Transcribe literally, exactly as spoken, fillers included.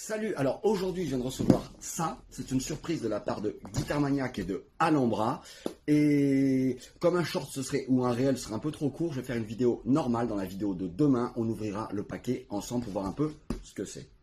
Salut, alors aujourd'hui je viens de recevoir ça, c'est une surprise de la part de Guitermagnac et de Alambra. Et comme un short ce serait ou un réel serait un peu trop court, je vais faire une vidéo normale. Dans la vidéo de demain, on ouvrira le paquet ensemble pour voir un peu ce que c'est.